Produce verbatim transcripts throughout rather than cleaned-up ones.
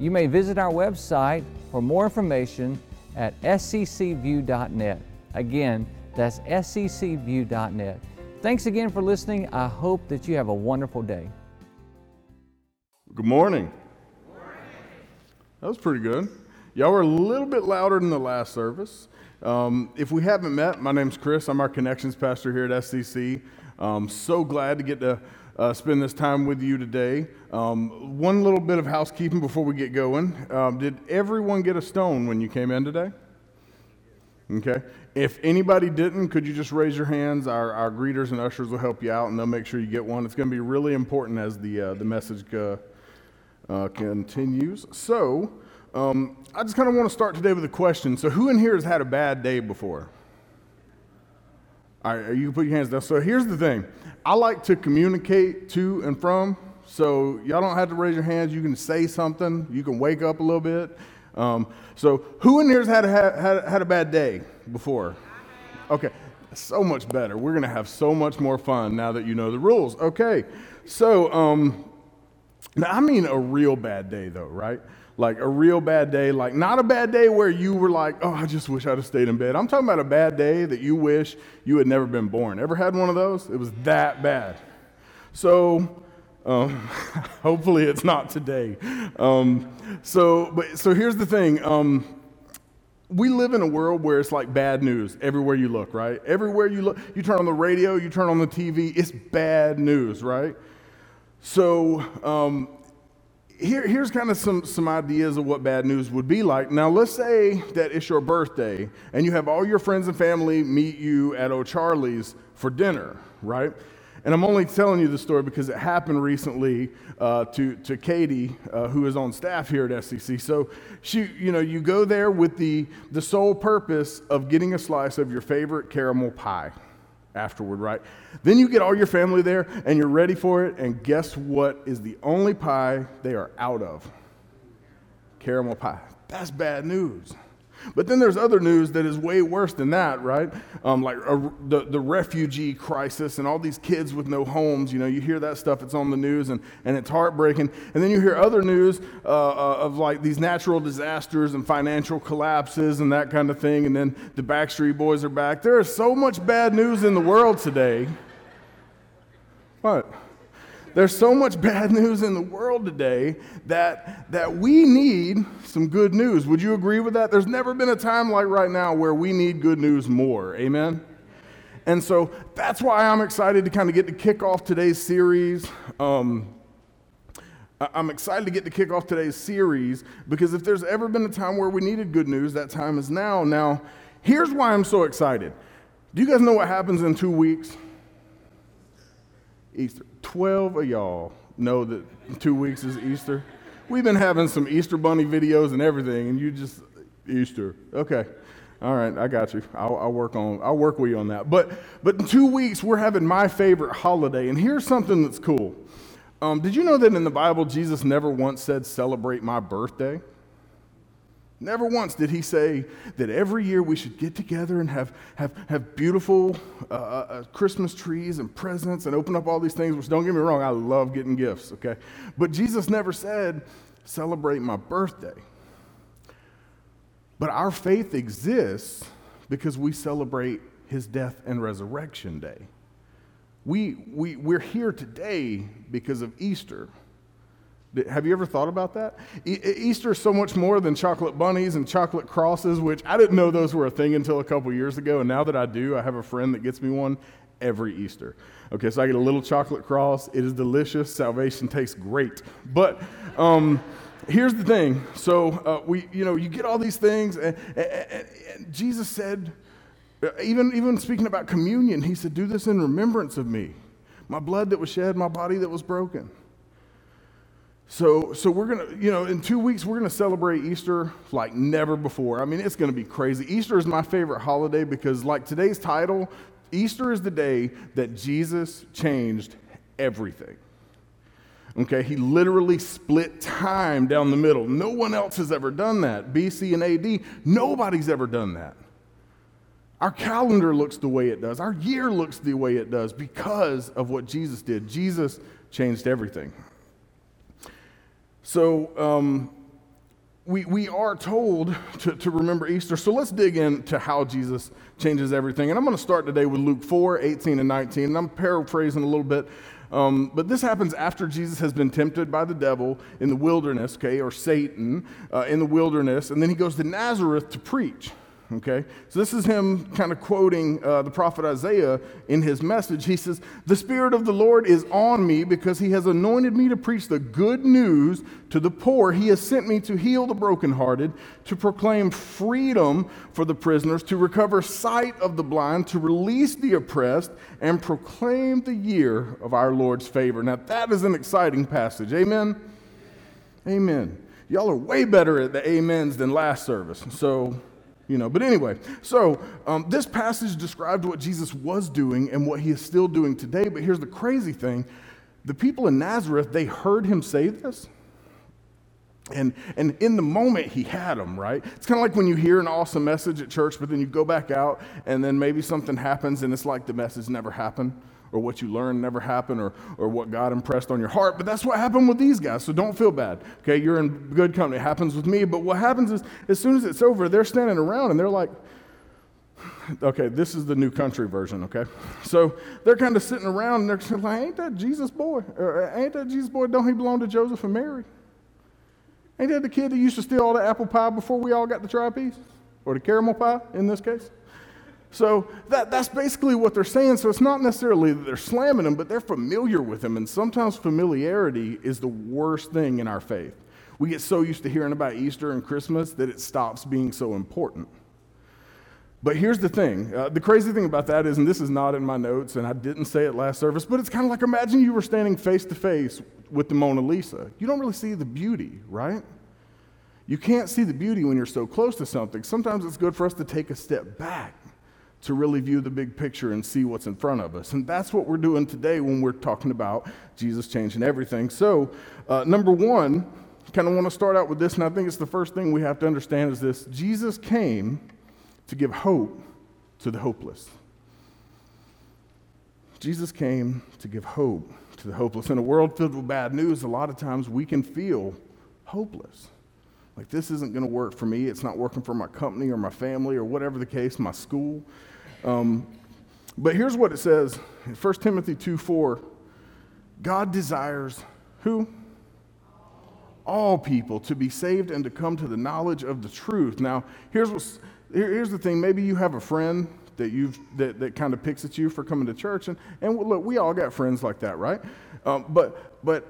You may visit our website for more information at s c c view dot net. Again, that's s c c view dot net. Thanks again for listening. I hope that you have a wonderful day. Good morning. Good morning. That was pretty good. Y'all were a little bit louder than the last service. Um, if we haven't met, my name's Chris. I'm our connections pastor here at S E C. Um, so glad to get to Uh, spend this time with you today. Um, one little bit of housekeeping before we get going. Um, did everyone get a stone when you came in today? Okay. If anybody didn't, could you just raise your hands? Our, our greeters and ushers will help you out, and they'll make sure you get one. It's going to be really important as the uh, the message uh, uh, continues. So um, I just kind of want to start today with a question. So who in here has had a bad day before? All right, you can put your hands down. So here's the thing. I like to communicate to and from, so y'all don't have to raise your hands. You can say something. You can wake up a little bit. Um, so who in here's had a, had, had a bad day before? Okay, so much better. We're going to have so much more fun now that you know the rules. Okay, so um, now I mean a real bad day, though, right? Like a real bad day, like not a bad day where you were like, oh, I just wish I'd have stayed in bed. I'm talking about a bad day that you wish you had never been born. Ever had one of those? It was that bad. So um, hopefully it's not today. Um, so but so here's the thing. Um, we live in a world where it's like bad news everywhere you look, right? Everywhere you look, you turn on the radio, you turn on the T V, it's bad news, right? So um Here, here's kind of some, some ideas of what bad news would be like. Now, let's say that it's your birthday, and you have all your friends and family meet you at O'Charlie's for dinner, right? And I'm only telling you this story because it happened recently uh, to, to Katie, uh, who is on staff here at S E C. So, she, you know, you go there with the, the sole purpose of getting a slice of your favorite caramel pie afterward, right? Then you get all your family there and you're ready for it, and guess what is the only pie they are out of? Caramel pie. That's bad news. But then there's other news that is way worse than that, right? Um, like a, the, the refugee crisis and all these kids with no homes. You know, you hear that stuff, it's on the news, and, and it's heartbreaking. And then you hear other news uh, of like these natural disasters and financial collapses and that kind of thing. And then the Backstreet Boys are back. There is so much bad news in the world today. What? There's so much bad news in the world today that that we need some good news. Would you agree with that? There's never been a time like right now where we need good news more. Amen? And so that's why I'm excited to kind of get to kick off today's series. Um, I'm excited to get to kick off today's series because if there's ever been a time where we needed good news, that time is now. Now, here's why I'm so excited. Do you guys know what happens in two weeks? Easter. twelve of y'all know that two weeks is Easter. We've been having some Easter bunny videos and everything, and you just, Easter. Okay. All right. I got you. I'll, I'll work on, I'll work with you on that. But, but in two weeks, we're having my favorite holiday. And here's something that's cool. Um, did you know that in the Bible, Jesus never once said, celebrate my birthday? Never once did he say that every year we should get together and have have, have beautiful uh, uh, Christmas trees and presents and open up all these things, which don't get me wrong, I love getting gifts, okay? But Jesus never said, celebrate my birthday. But our faith exists because we celebrate his death and resurrection day. We, we, we're here today because of Easter. Have you ever thought about that? E- Easter is so much more than chocolate bunnies and chocolate crosses, which I didn't know those were a thing until a couple years ago, and now that I do, I have a friend that gets me one every Easter. Okay, so I get a little chocolate cross. It is delicious. Salvation tastes great. But um, here's the thing. So uh, we, you know, you get all these things, and, and, and Jesus said, even even speaking about communion, he said, "Do this in remembrance of me, my blood that was shed, my body that was broken." So so we're going to, you know, in two weeks, we're going to celebrate Easter like never before. I mean, it's going to be crazy. Easter is my favorite holiday because, like today's title, Easter is the day that Jesus changed everything. Okay, he literally split time down the middle. No one else has ever done that. B C and A D, nobody's ever done that. Our calendar looks the way it does. Our year looks the way it does because of what Jesus did. Jesus changed everything. So um, we we are told to, to remember Easter. So let's dig into how Jesus changes everything. And I'm going to start today with Luke four, eighteen and nineteen. And I'm paraphrasing a little bit. Um, but this happens after Jesus has been tempted by the devil in the wilderness, okay, or Satan uh, in the wilderness. And then he goes to Nazareth to preach, okay? So this is him kind of quoting uh, the prophet Isaiah in his message. He says, "The Spirit of the Lord is on me because he has anointed me to preach the good news to the poor. He has sent me to heal the brokenhearted, to proclaim freedom for the prisoners, to recover sight of the blind, to release the oppressed, and proclaim the year of our Lord's favor." Now that is an exciting passage. Amen? Amen. Y'all are way better at the amens than last service. So, you know, but anyway, so um, this passage described what Jesus was doing and what he is still doing today. But here's the crazy thing. The people in Nazareth, they heard him say this. And and in the moment, he had them, right? It's kind of like when you hear an awesome message at church, but then you go back out and then maybe something happens and it's like the message never happened, or what you learned never happened, or or what God impressed on your heart. But that's what happened with these guys, so don't feel bad. Okay, you're in good company. It happens with me. But what happens is, as soon as it's over, they're standing around and they're like, okay, this is the New Country Version, okay? So they're kind of sitting around and they're like, ain't that Jesus boy? Or, ain't that Jesus boy? Don't he belong to Joseph and Mary? Ain't that the kid that used to steal all the apple pie before we all got the tri piece? Or the caramel pie, in this case? So that, that's basically what they're saying. So it's not necessarily that they're slamming him, but they're familiar with him. And sometimes familiarity is the worst thing in our faith. We get so used to hearing about Easter and Christmas that it stops being so important. But here's the thing. Uh, the crazy thing about that is, and this is not in my notes, and I didn't say it last service, but it's kind of like, imagine you were standing face to face with the Mona Lisa. You don't really see the beauty, right? You can't see the beauty when you're so close to something. Sometimes it's good for us to take a step back, to really view the big picture and see what's in front of us. And that's what we're doing today when we're talking about Jesus changing everything. So uh, number one, kind of want to start out with this, and I think it's the first thing we have to understand is this. Jesus came to give hope to the hopeless. Jesus came to give hope to the hopeless. In a world filled with bad news, a lot of times we can feel hopeless. Like, this isn't going to work for me. It's not working for my company or my family or whatever the case, my school. Um, but here's what it says in First Timothy two four. God desires who? All people to be saved and to come to the knowledge of the truth. Now, here's what's, here, here's the thing. Maybe you have a friend that you've that, that kind of picks at you for coming to church. And, and look, we all got friends like that, right? Um, but but.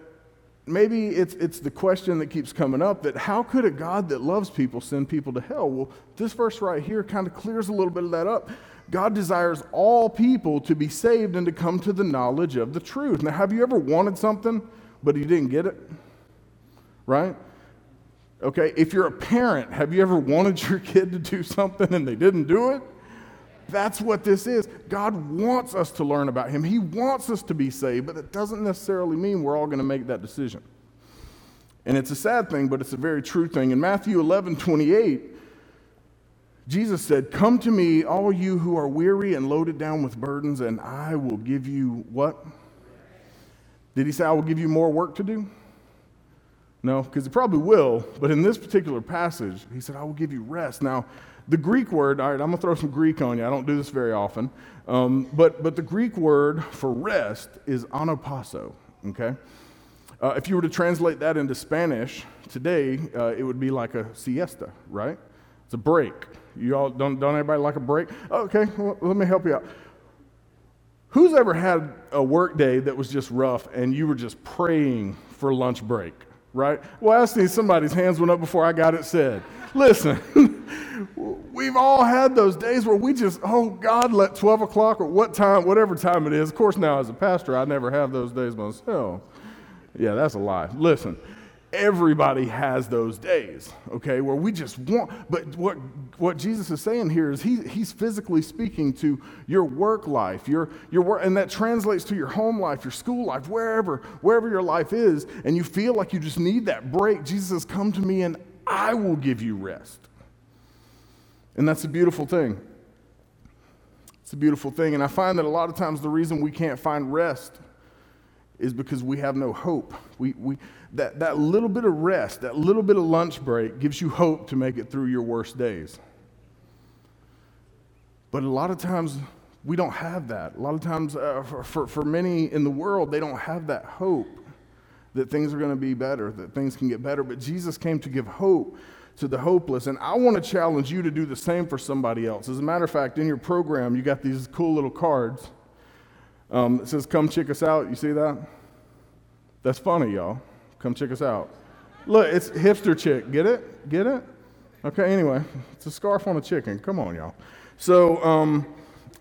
Maybe it's it's the question that keeps coming up, that how could a God that loves people send people to hell? Well, this verse right here kind of clears a little bit of that up. God desires all people to be saved and to come to the knowledge of the truth. Now, have you ever wanted something, but you didn't get it? Right? Okay, if you're a parent, have you ever wanted your kid to do something and they didn't do it? That's what this is. God wants us to learn about him. He wants us to be saved, but it doesn't necessarily mean we're all going to make that decision. And it's a sad thing, but it's a very true thing. In Matthew eleven twenty-eight, Jesus said, "Come to me, all you who are weary and loaded down with burdens, and I will give you" what? Did he say, "I will give you more work to do"? No, because he probably will. But in this particular passage, he said, "I will give you rest." Now, the Greek word, all right, I'm going to throw some Greek on you. I don't do this very often. Um, but but the Greek word for rest is anapasso, okay? Uh, if you were to translate that into Spanish today, uh, it would be like a siesta, right? It's a break. You all, don't, don't anybody like a break? Okay, well, let me help you out. Who's ever had a work day that was just rough and you were just praying for lunch break, right? Well, I see somebody's hands went up before I got it said. Listen, we've all had those days where we just, oh, God, let twelve o'clock or what time, whatever time it is. Of course, now as a pastor, I never have those days myself. Yeah, that's a lie. Listen, Everybody has those days, okay, where we just want, but what what Jesus is saying here is he he's physically speaking to your work life, your your work, and that translates to your home life, your school life, wherever, wherever your life is, and you feel like you just need that break. Jesus says, come to me and I will give you rest. And that's a beautiful thing. It's a beautiful thing. And I find that a lot of times the reason we can't find rest is because we have no hope. We we that, that little bit of rest, that little bit of lunch break gives you hope to make it through your worst days. But a lot of times we don't have that. A lot of times uh, for, for, for many in the world, they don't have that hope that things are going to be better, that things can get better. But Jesus came to give hope to the hopeless. And I want to challenge you to do the same for somebody else. As a matter of fact, in your program, you got these cool little cards. Um, it says, come check us out. You see that? That's funny, y'all. Come check us out. Look, it's hipster chick. Get it? Get it? Okay, anyway, it's a scarf on a chicken. Come on, y'all. So um,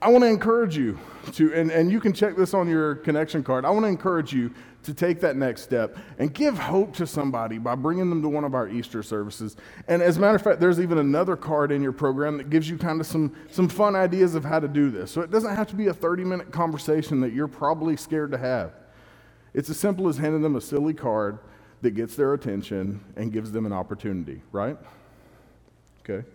I want to encourage you to, and, and you can check this on your connection card. I want to encourage you to take that next step and give hope to somebody by bringing them to one of our Easter services. And as a matter of fact, there's even another card in your program that gives you kind of some some fun ideas of how to do this. So it doesn't have to be a thirty-minute conversation that you're probably scared to have. It's as simple as handing them a silly card that gets their attention and gives them an opportunity, right? Okay.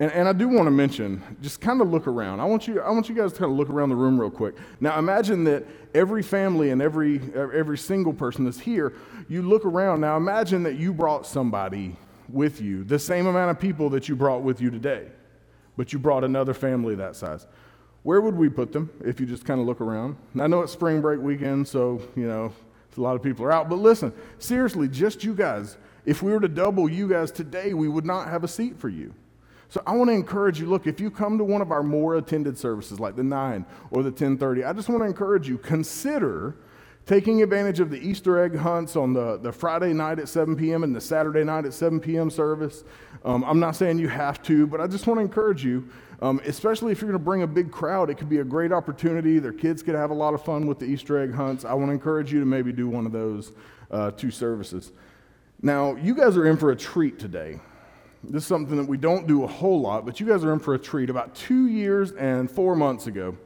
And, and I do want to mention, just kind of look around. I want you, I want you guys to kind of look around the room real quick. Now, imagine that every family and every every single person that's here, you look around. Now, imagine that you brought somebody with you, the same amount of people that you brought with you today, but you brought another family that size. Where would we put them if you just kind of look around? And I know it's spring break weekend, so, you know, a lot of people are out. But listen, seriously, just you guys. If we were to double you guys today, we would not have a seat for you. So I want to encourage you, look, if you come to one of our more attended services, like the nine or the ten thirty, I just want to encourage you, consider taking advantage of the Easter egg hunts on the, the Friday night at seven p.m. and the Saturday night at seven p.m. service. Um, I'm not saying you have to, but I just want to encourage you, um, especially if you're going to bring a big crowd, it could be a great opportunity. Their kids could have a lot of fun with the Easter egg hunts. I want to encourage you to maybe do one of those uh, two services. Now, you guys are in for a treat today. This is something that we don't do a whole lot, but you guys are in for a treat. About two years and four months ago,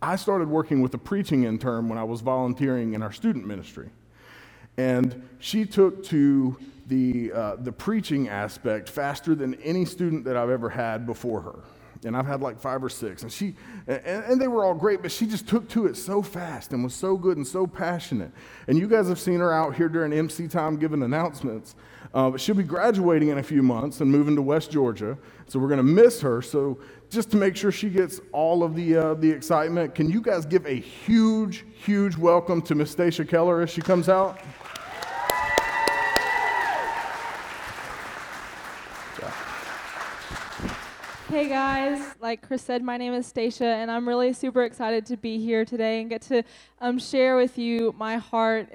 I started working with a preaching intern when I was volunteering in our student ministry. And she took to the uh, the preaching aspect faster than any student that I've ever had before her. And I've had like five or six. And she and, and they were all great, but she just took to it so fast and was so good and so passionate. And you guys have seen her out here during M C time giving announcements. Uh, but she'll be graduating in a few months and moving to West Georgia, so we're going to miss her. So just to make sure she gets all of the uh, the excitement, can you guys give a huge, huge welcome to Miss Stacia Keller as she comes out? Hey guys, like Chris said, my name is Stacia, and I'm really super excited to be here today and get to um, share with you my heart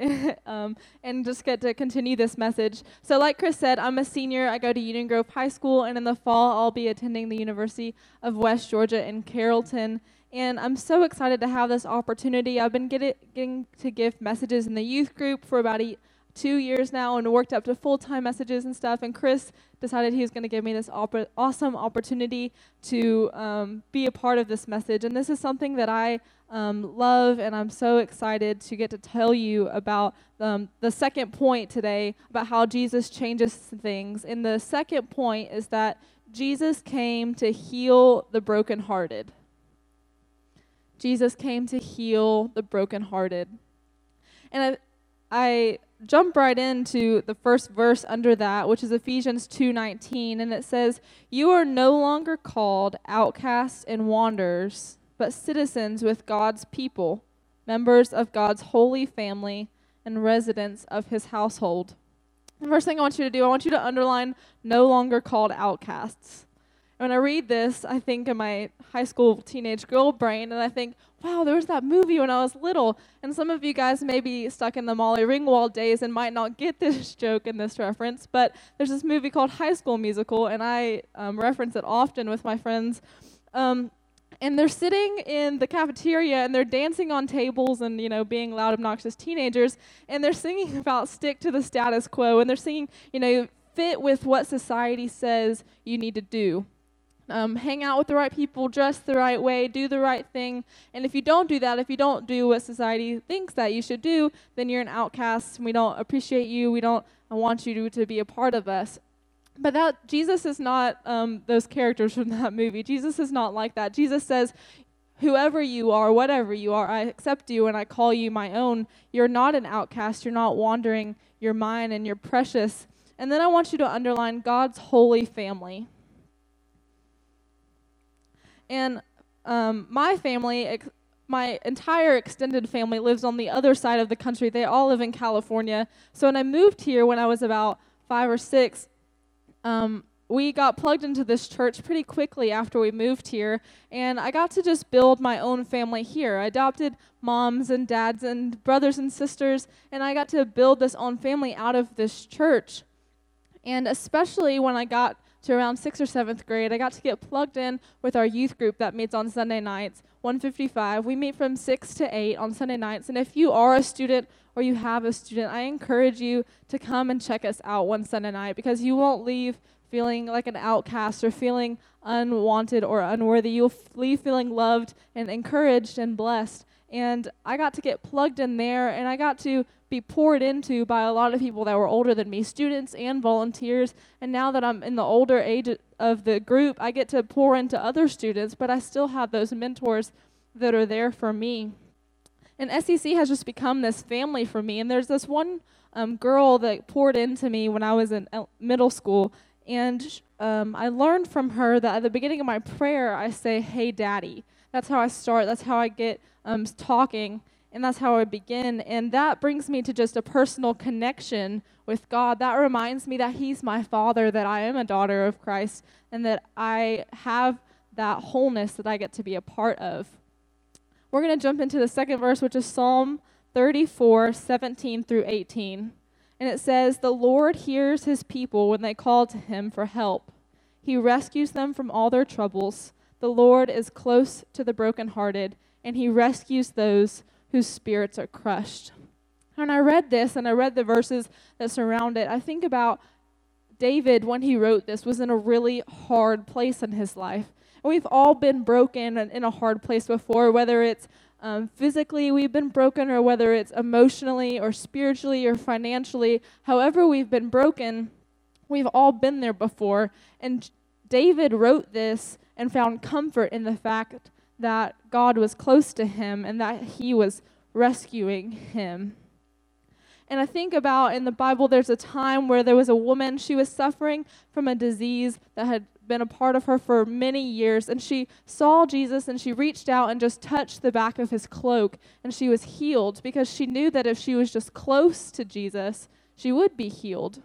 um, and just get to continue this message. So like Chris said, I'm a senior. I go to Union Grove High School, and in the fall, I'll be attending the University of West Georgia in Carrollton. And I'm so excited to have this opportunity. I've been get it, getting to give messages in the youth group for about a two years now and worked up to full-time messages and stuff, and Chris decided he was going to give me this op- awesome opportunity to um, be a part of this message, and this is something that I um, love, and I'm so excited to get to tell you about um, the second point today about how Jesus changes things. And the second point is that Jesus came to heal the brokenhearted. Jesus came to heal the brokenhearted. And I, I jump right into the first verse under that, which is Ephesians two nineteen, and it says, "You are no longer called outcasts and wanderers, but citizens with God's people, members of God's holy family, and residents of his household." The first thing I want you to do, I want you to underline "no longer called outcasts." When I read this, I think of my high school teenage girl brain, and I think, wow, there was that movie when I was little. And some of you guys may be stuck in the Molly Ringwald days and might not get this joke and this reference, but there's this movie called High School Musical, and I um, reference it often with my friends. Um, and they're sitting in the cafeteria, and they're dancing on tables and, you know, being loud, obnoxious teenagers, and they're singing about stick to the status quo, and they're singing, you know, fit with what society says you need to do. Um, hang out with the right people, dress the right way, do the right thing, and if you don't do that, if you don't do what society thinks that you should do, then you're an outcast, and we don't appreciate you, we don't want you to, to be a part of us. But that Jesus is not um, those characters from that movie. Jesus is not like that. Jesus says, whoever you are, whatever you are, I accept you and I call you my own. You're not an outcast. You're not wandering. You're mine and you're precious. And then I want you to underline God's holy family. And um, my family, ex- my entire extended family lives on the other side of the country. They all live in California. So when I moved here when I was about five or six, Um, we got plugged into this church pretty quickly after we moved here, and I got to just build my own family here. I adopted moms and dads and brothers and sisters, and I got to build this own family out of this church. And especially when I got to around sixth or seventh grade, I got to get plugged in with our youth group that meets on Sunday nights, one fifty-five. We meet from six to eight on Sunday nights, and if you are a student or you have a student, I encourage you to come and check us out one Sunday night, because you won't leave feeling like an outcast or feeling unwanted or unworthy. You'll leave feeling loved and encouraged and blessed. And I got to get plugged in there, and I got to be poured into by a lot of people that were older than me, students and volunteers. And now that I'm in the older age of the group, I get to pour into other students, but I still have those mentors that are there for me. And S E C has just become this family for me. And there's this one um, girl that poured into me when I was in middle school. And um, I learned from her that at the beginning of my prayer, I say, hey, Daddy. That's how I start. That's how I get um, talking. And that's how I begin. And that brings me to just a personal connection with God. That reminds me that he's my father, that I am a daughter of Christ, and that I have that wholeness that I get to be a part of. We're going to jump into the second verse, which is Psalm thirty-four, seventeen through eighteen. And it says, the Lord hears his people when they call to him for help. He rescues them from all their troubles. The Lord is close to the brokenhearted, and he rescues those whose spirits are crushed. And I read this, and I read the verses that surround it. I think about David when he wrote this was in a really hard place in his life. We've all been broken and in a hard place before, whether it's um, physically we've been broken or whether it's emotionally or spiritually or financially. However we've been broken, we've all been there before. And David wrote this and found comfort in the fact that God was close to him and that he was rescuing him. And I think about in the Bible, there's a time where there was a woman, she was suffering from a disease that had been a part of her for many years, and she saw Jesus and she reached out and just touched the back of his cloak, and she was healed because she knew that if she was just close to Jesus, she would be healed.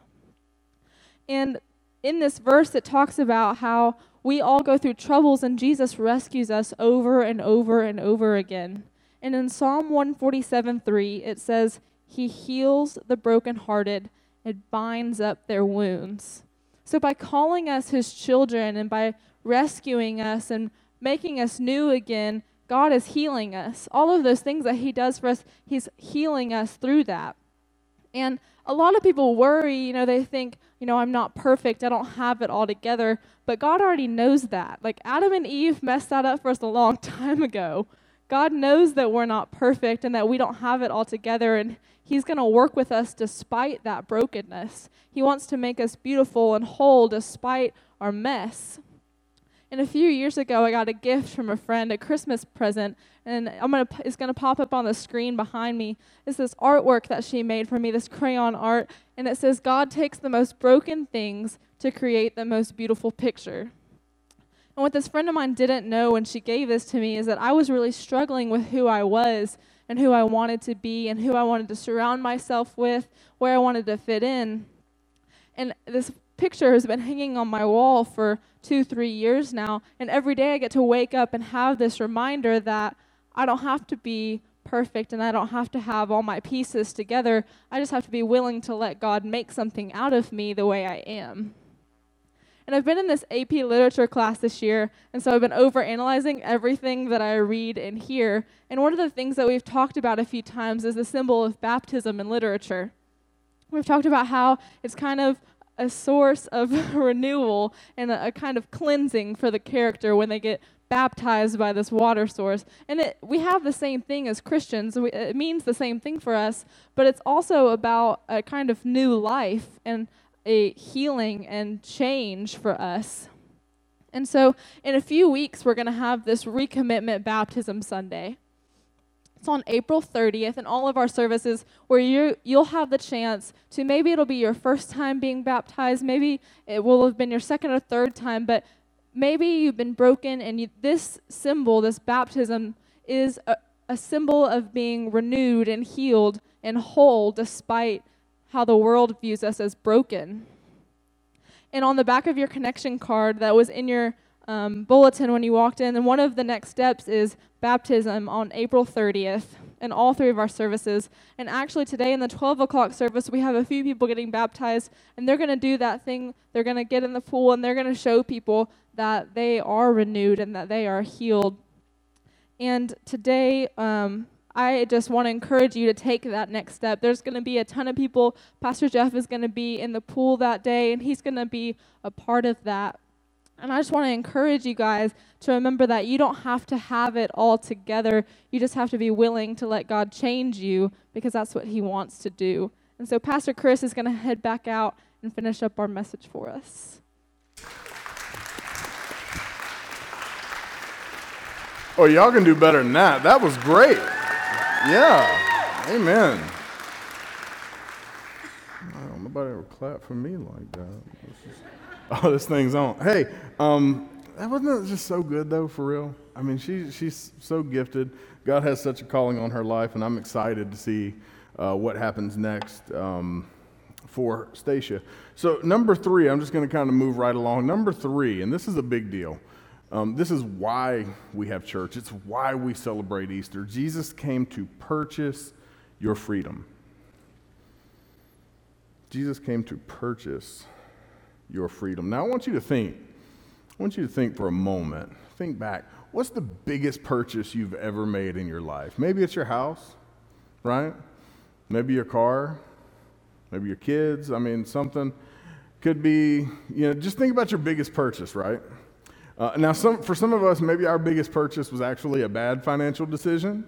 And in this verse, it talks about how we all go through troubles and Jesus rescues us over and over and over again. And in Psalm one forty-seven, three, it says, he heals the brokenhearted and binds up their wounds. So by calling us his children and by rescuing us and making us new again, God is healing us. All of those things that he does for us, he's healing us through that. And a lot of people worry, you know, they think, you know, I'm not perfect, I don't have it all together. But God already knows that. Like Adam and Eve messed that up for us a long time ago. God knows that we're not perfect and that we don't have it all together, and he's going to work with us despite that brokenness. He wants to make us beautiful and whole despite our mess. And a few years ago, I got a gift from a friend, a Christmas present, and I'm gonna, it's going to pop up on the screen behind me. It's this artwork that she made for me, this crayon art, and it says, God takes the most broken things to create the most beautiful picture. And what this friend of mine didn't know when she gave this to me is that I was really struggling with who I was and who I wanted to be and who I wanted to surround myself with, where I wanted to fit in. And this picture has been hanging on my wall for two, three years now, and every day I get to wake up and have this reminder that I don't have to be perfect and I don't have to have all my pieces together. I just have to be willing to let God make something out of me the way I am. And I've been in this A P literature class this year, and so I've been overanalyzing everything that I read and hear. And one of the things that we've talked about a few times is the symbol of baptism in literature. We've talked about how it's kind of a source of renewal and a, a kind of cleansing for the character when they get baptized by this water source. And it, we have the same thing as Christians. We, it means the same thing for us, but it's also about a kind of new life and a healing and change for us. And so in a few weeks, we're going to have this Recommitment Baptism Sunday. It's on April thirtieth in all of our services where you, you'll have the chance to, maybe it'll be your first time being baptized, maybe it will have been your second or third time, but maybe you've been broken and you, this symbol, this baptism, is a, a symbol of being renewed and healed and whole despite how the world views us as broken. And on the back of your connection card that was in your Um, bulletin when you walked in, and one of the next steps is baptism on April thirtieth in all three of our services. And actually today in the twelve o'clock service, we have a few people getting baptized, and they're going to do that thing. They're going to get in the pool, and they're going to show people that they are renewed and that they are healed. And today, um, I just want to encourage you to take that next step. There's going to be a ton of people. Pastor Jeff is going to be in the pool that day, and he's going to be a part of that. And I just want to encourage you guys to remember that you don't have to have it all together. You just have to be willing to let God change you, because that's what he wants to do. And so Pastor Chris is going to head back out and finish up our message for us. Oh, y'all can do better than that. That was great. Yeah. Amen. Oh, nobody ever clapped for me like that. Oh, this thing's on. Hey, um, that wasn't just so good, though, for real? I mean, she, she's so gifted. God has such a calling on her life, and I'm excited to see uh, what happens next um, for Stacia. So number three, I'm just going to kind of move right along. Number three, and this is a big deal. Um, this is why we have church. It's why we celebrate Easter. Jesus came to purchase your freedom. Jesus came to purchase your freedom. Now I want you to think, I want you to think for a moment, think back, what's the biggest purchase you've ever made in your life? Maybe it's your house, right? Maybe your car, maybe your kids, I mean something, could be, you know, just think about your biggest purchase, right? Uh, now some for some of us, maybe our biggest purchase was actually a bad financial decision.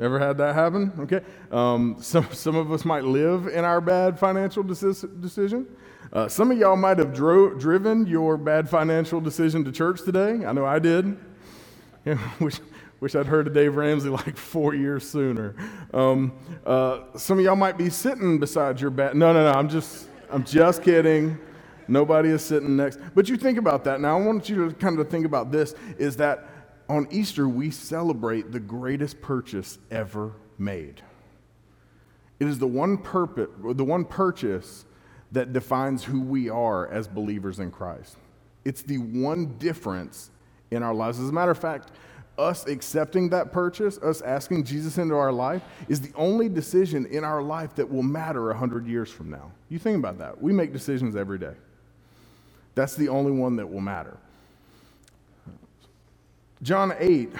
Ever had that happen? Okay. Um, some some of us might live in our bad financial deci- decision. Uh, some of y'all might have dro- driven your bad financial decision to church today. I know I did. Yeah, wish, wish I'd heard of Dave Ramsey like four years sooner. Um, uh, some of y'all might be sitting beside your bad. No, no, no. I'm just, I'm just kidding. Nobody is sitting next. But you think about that. Now I want you to kind of think about this: is that on Easter we celebrate the greatest purchase ever made. It is the one purpose, the one purchase. that defines who we are as believers in Christ. It's the one difference in our lives. As a matter of fact, us accepting that purchase, us asking Jesus into our life, is the only decision in our life that will matter one hundred years from now. You think about that. We make decisions every day. That's the only one that will matter. John eight,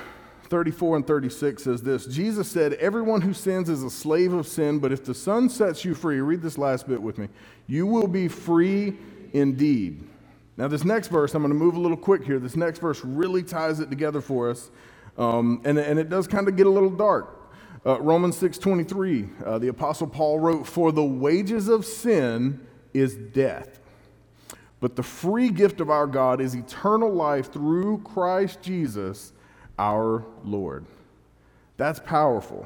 thirty-four and thirty-six says this. Jesus said, "Everyone who sins is a slave of sin, but if the Son sets you free," read this last bit with me, "you will be free indeed." Now this next verse, I'm going to move a little quick here. This next verse really ties it together for us, um, and, and it does kind of get a little dark. Uh, Romans six twenty-three, uh, the Apostle Paul wrote, "For the wages of sin is death, but the free gift of our God is eternal life through Christ Jesus, our Lord." That's powerful.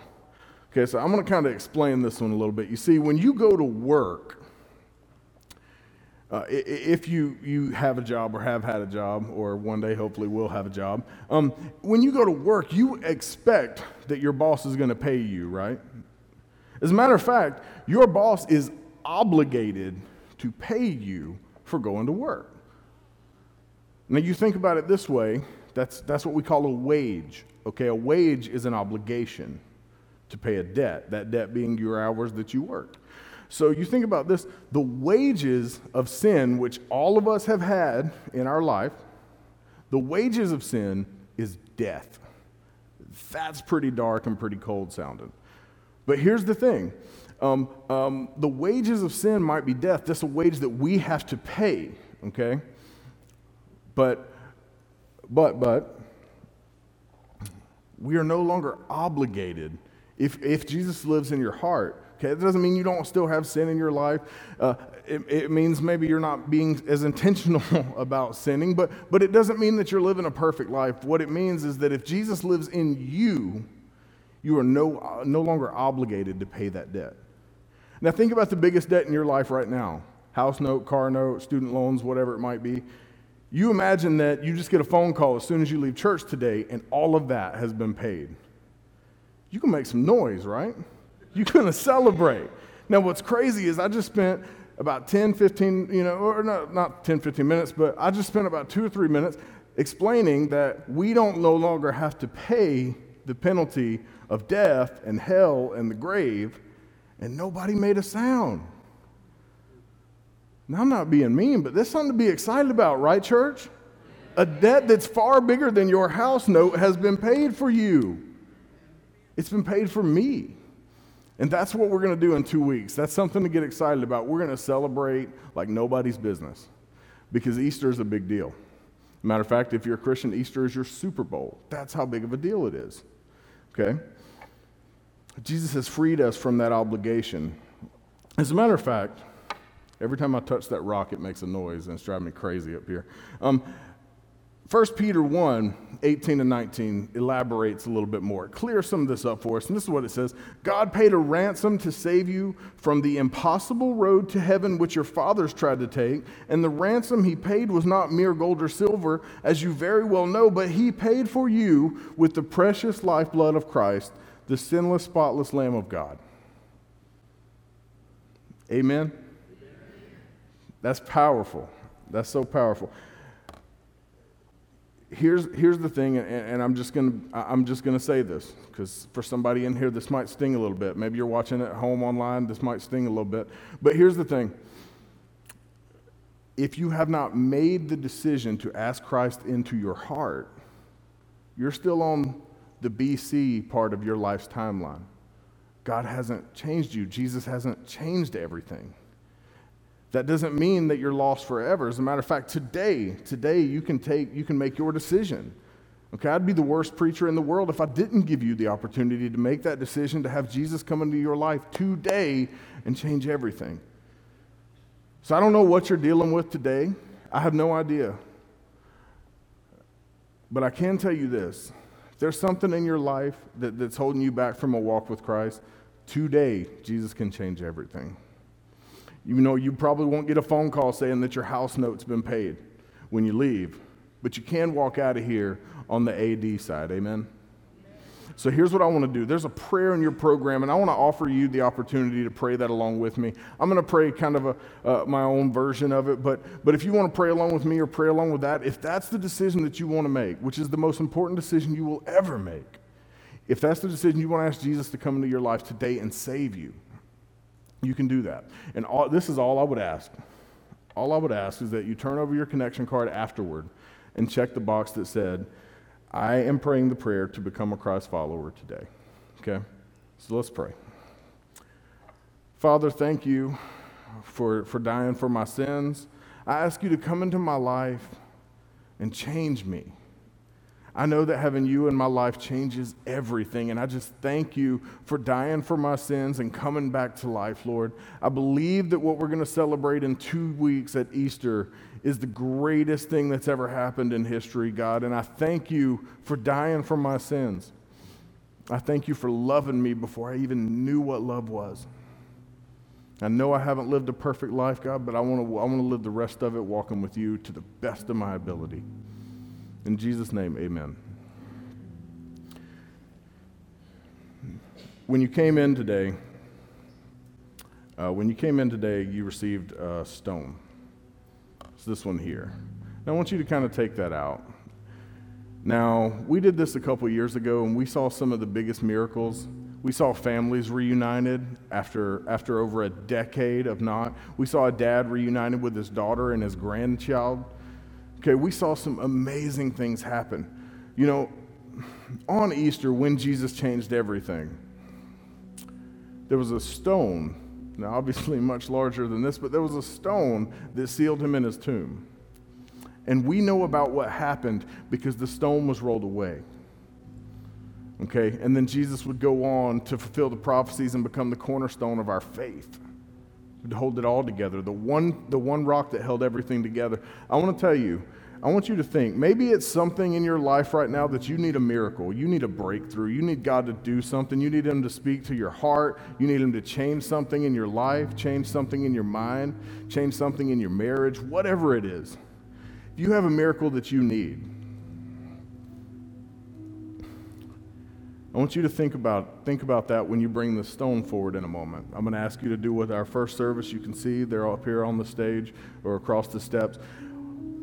Okay, so I'm going to kind of explain this one a little bit. You see, when you go to work, uh, if you, you have a job or have had a job, or one day hopefully will have a job, um, when you go to work, you expect that your boss is going to pay you, right? As a matter of fact, your boss is obligated to pay you for going to work. Now, you think about it this way. That's that's what we call a wage, okay? A wage is an obligation to pay a debt, that debt being your hours that you worked. So you think about this, the wages of sin, which all of us have had in our life, the wages of sin is death. That's pretty dark and pretty cold sounding. But here's the thing. Um, um, the wages of sin might be death. That's a wage that we have to pay, okay? But, but, but, we are no longer obligated. If if Jesus lives in your heart, okay, that doesn't mean you don't still have sin in your life. Uh, it, it means maybe you're not being as intentional about sinning, but but it doesn't mean that you're living a perfect life. What it means is that if Jesus lives in you, you are no uh, no longer obligated to pay that debt. Now think about the biggest debt in your life right now. House note, car note, student loans, whatever it might be. You imagine that you just get a phone call as soon as you leave church today and all of that has been paid. You can make some noise, right? You're going to celebrate. Now what's crazy is I just spent about ten, fifteen, you know, or no, not ten, fifteen minutes, but I just spent about two or three minutes explaining that we don't no longer have to pay the penalty of death and hell and the grave, and nobody made a sound. Now, I'm not being mean, but that's something to be excited about, right, church? A debt that's far bigger than your house note has been paid for you. It's been paid for me. And that's what we're going to do in two weeks. That's something to get excited about. We're going to celebrate like nobody's business because Easter is a big deal. Matter of fact, if you're a Christian, Easter is your Super Bowl. That's how big of a deal it is. Okay? Jesus has freed us from that obligation. As a matter of fact, every time I touch that rock, it makes a noise, and it's driving me crazy up here. Um, First Peter one, eighteen and nineteen elaborates a little bit more. It clears some of this up for us, and this is what it says. God paid a ransom to save you from the impossible road to heaven which your fathers tried to take, and the ransom he paid was not mere gold or silver, as you very well know, but he paid for you with the precious lifeblood of Christ, the sinless, spotless Lamb of God. Amen? That's powerful. That's so powerful. Here's here's the thing, and, and I'm just gonna I'm just gonna say this because for somebody in here this might sting a little bit. Maybe you're watching at home online. This might sting a little bit. But here's the thing: if you have not made the decision to ask Christ into your heart, you're still on the B C part of your life's timeline. God hasn't changed you. Jesus hasn't changed everything. That doesn't mean that you're lost forever. As a matter of fact, today, today you can take, you can make your decision. Okay, I'd be the worst preacher in the world if I didn't give you the opportunity to make that decision to have Jesus come into your life today and change everything. So I don't know what you're dealing with today. I have no idea. But I can tell you this. If there's something in your life that, that's holding you back from a walk with Christ, today Jesus can change everything. You know, you probably won't get a phone call saying that your house note's been paid when you leave, but you can walk out of here on the A D side, amen? So here's what I want to do. There's a prayer in your program, and I want to offer you the opportunity to pray that along with me. I'm going to pray kind of a, uh, my own version of it, but but if you want to pray along with me or pray along with that, if that's the decision that you want to make, which is the most important decision you will ever make, if that's the decision you want to ask Jesus to come into your life today and save you, you can do that. And all, this is all I would ask. All I would ask is that you turn over your connection card afterward and check the box that said, I am praying the prayer to become a Christ follower today. Okay? So let's pray. Father, thank you for, for dying for my sins. I ask you to come into my life and change me. I know that having you in my life changes everything, and I just thank you for dying for my sins and coming back to life, Lord. I believe that what we're going to celebrate in two weeks at Easter is the greatest thing that's ever happened in history, God, and I thank you for dying for my sins. I thank you for loving me before I even knew what love was. I know I haven't lived a perfect life, God, but I want to I want to live the rest of it walking with you to the best of my ability. In Jesus' name, amen. When you came in today, uh, when you came in today, you received a stone. It's this one here. Now I want you to kind of take that out. Now, we did this a couple years ago, and we saw some of the biggest miracles We saw families reunited after after over a decade of not. We saw a dad reunited with his daughter and his grandchild. Okay, we saw some amazing things happen. You know, on Easter, when Jesus changed everything, there was a stone, now obviously much larger than this, but there was a stone that sealed him in his tomb. And we know about what happened because the stone was rolled away. Okay, and then Jesus would go on to fulfill the prophecies and become the cornerstone of our faith, to hold it all together, the one the one rock that held everything together. I want to tell you, I want you to think, maybe it's something in your life right now that you need a miracle, you need a breakthrough, you need God to do something, you need Him to speak to your heart, you need Him to change something in your life, change something in your mind, change something in your marriage, whatever it is. If you have a miracle that you need, I want you to think about think about that when you bring the stone forward in a moment. I'm going to ask you to do what our first service, you can see they're up here on the stage or across the steps.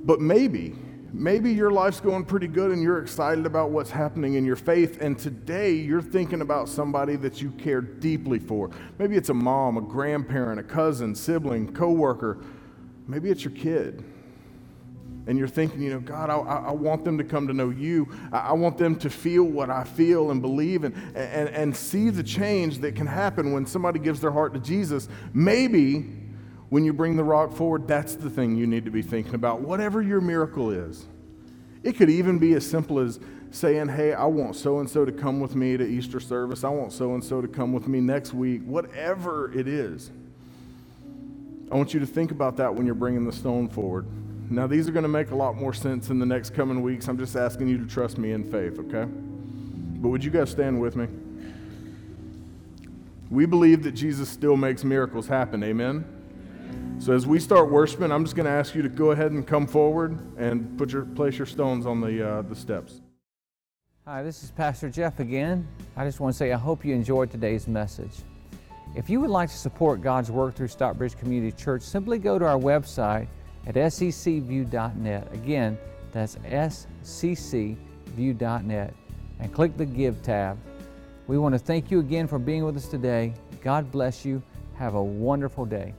But maybe, maybe your life's going pretty good and you're excited about what's happening in your faith, and today you're thinking about somebody that you care deeply for. Maybe it's a mom, a grandparent, a cousin, sibling, coworker. Maybe it's your kid. And you're thinking, you know, God, I, I want them to come to know you. I, I want them to feel what I feel and believe and, and, and see the change that can happen when somebody gives their heart to Jesus. Maybe when you bring the rock forward, that's the thing you need to be thinking about, whatever your miracle is. It could even be as simple as saying, hey, I want so-and-so to come with me to Easter service. I want so-and-so to come with me next week, whatever it is. I want you to think about that when you're bringing the stone forward. Now, these are going to make a lot more sense in the next coming weeks. I'm just asking you to trust me in faith, okay? But would you guys stand with me? We believe that Jesus still makes miracles happen, amen? Amen. So as we start worshiping, I'm just going to ask you to go ahead and come forward and put your place your stones on the uh, the steps. Hi, this is Pastor Jeff again. I just want to say I hope you enjoyed today's message. If you would like to support God's work through Stockbridge Community Church, simply go to our website at S C C view dot net. Again, that's S C C view dot net, and click the Give tab. We want to thank you again for being with us today. God bless you. Have a wonderful day.